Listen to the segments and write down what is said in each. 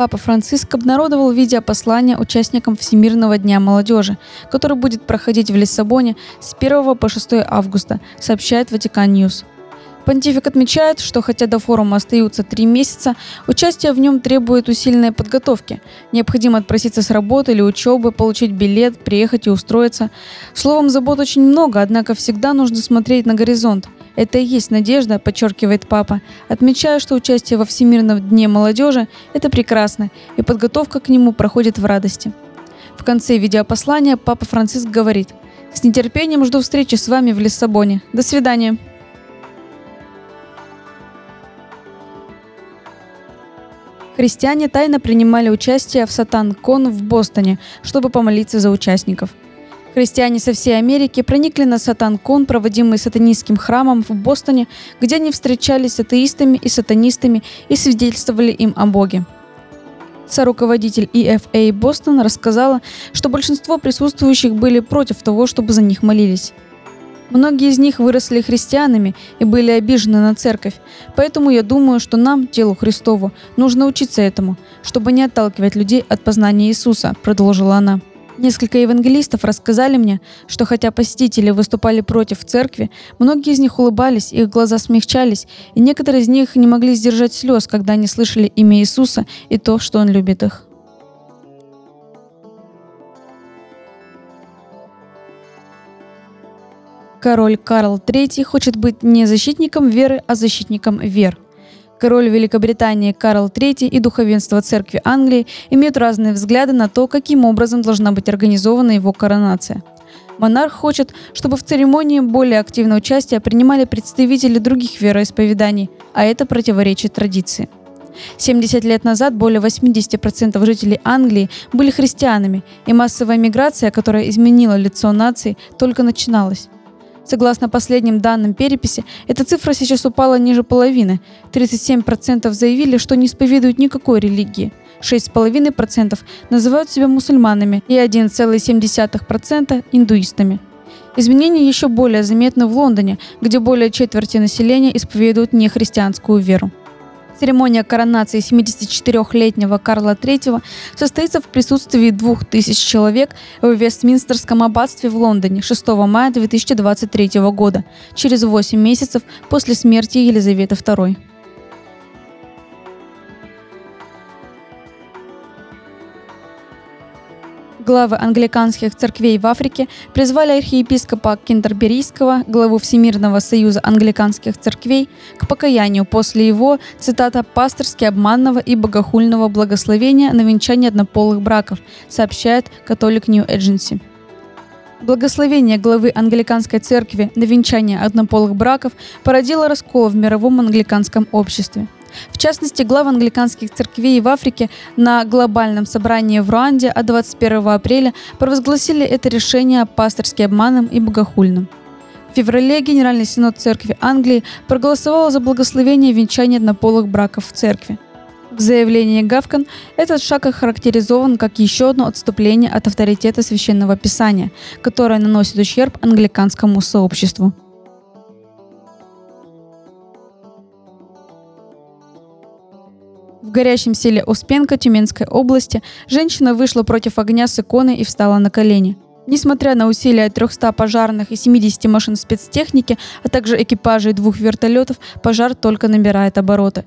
Папа Франциск обнародовал видеопослание участникам Всемирного дня молодежи, который будет проходить в Лиссабоне с 1 по 6 августа, сообщает Vatican News. Понтифик отмечает, что хотя до форума остаются 3 месяца, участие в нем требует усиленной подготовки. Необходимо отпроситься с работы или учебы, получить билет, приехать и устроиться. Словом, забот очень много, однако всегда нужно смотреть на горизонт. Это и есть надежда, подчеркивает папа, отмечая, что участие во Всемирном дне молодежи – это прекрасно, и подготовка к нему проходит в радости. В конце видеопослания папа Франциск говорит: «С нетерпением жду встречи с вами в Лиссабоне. До свидания». Христиане тайно принимали участие в Сатанкон в Бостоне, чтобы помолиться за участников. Христиане со всей Америки проникли на Сатанкон, проводимый сатанистским храмом в Бостоне, где они встречались с атеистами и сатанистами и свидетельствовали им о Боге. Соруководитель EFA Boston рассказала, что большинство присутствующих были против того, чтобы за них молились. Многие из них выросли христианами и были обижены на церковь, поэтому я думаю, что нам, телу Христову, нужно учиться этому, чтобы не отталкивать людей от познания Иисуса, продолжила она. Несколько евангелистов рассказали мне, что хотя посетители выступали против церкви, многие из них улыбались, их глаза смягчались, и некоторые из них не могли сдержать слез, когда они слышали имя Иисуса и то, что Он любит их. Король Карл III хочет быть не защитником веры, а защитником вер. Король Великобритании Карл III и духовенство Церкви Англии имеют разные взгляды на то, каким образом должна быть организована его коронация. Монарх хочет, чтобы в церемонии более активное участие принимали представители других вероисповеданий, а это противоречит традиции. 70 лет назад более 80% жителей Англии были христианами, и массовая миграция, которая изменила лицо нации, только начиналась. Согласно последним данным переписи, эта цифра сейчас упала ниже половины. 37% заявили, что не исповедуют никакой религии, 6,5% называют себя мусульманами и 1,7% индуистами. Изменения еще более заметны в Лондоне, где более четверти населения исповедуют нехристианскую веру. Церемония коронации 74-летнего Карла III состоится в присутствии 2000 человек в Вестминстерском аббатстве в Лондоне 6 мая 2023 года, через 8 месяцев после смерти Елизаветы II. Главы англиканских церквей в Африке призвали архиепископа Кентерберийского, главу Всемирного союза англиканских церквей, к покаянию после его, цитата, «пасторски обманного и богохульного благословения на венчание однополых браков», сообщает Catholic News Agency. Благословение главы англиканской церкви на венчание однополых браков породило раскол в мировом англиканском обществе. В частности, главы англиканских церквей в Африке на глобальном собрании в Руанде от 21 апреля провозгласили это решение пасторски обманным и богохульным. В феврале Генеральный Синод Церкви Англии проголосовал за благословение венчания однополых браков в церкви. В заявлении Гавкен этот шаг охарактеризован как еще одно отступление от авторитета Священного Писания, которое наносит ущерб англиканскому сообществу. В горящем селе Успенко Тюменской области женщина вышла против огня с иконой и встала на колени. Несмотря на усилия 300 пожарных и 70 машин спецтехники, а также экипажей 2 вертолетов, пожар только набирает обороты.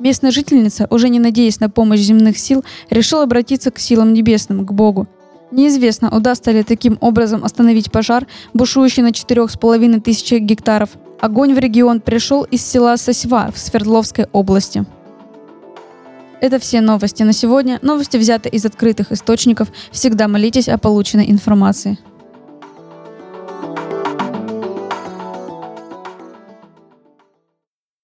Местная жительница, уже не надеясь на помощь земных сил, решила обратиться к силам небесным, к Богу. Неизвестно, удастся ли таким образом остановить пожар, бушующий на 4,5 тысячи гектаров. Огонь в регион пришел из села Сосьва в Свердловской области. Это все новости на сегодня. Новости взяты из открытых источников. Всегда молитесь о полученной информации.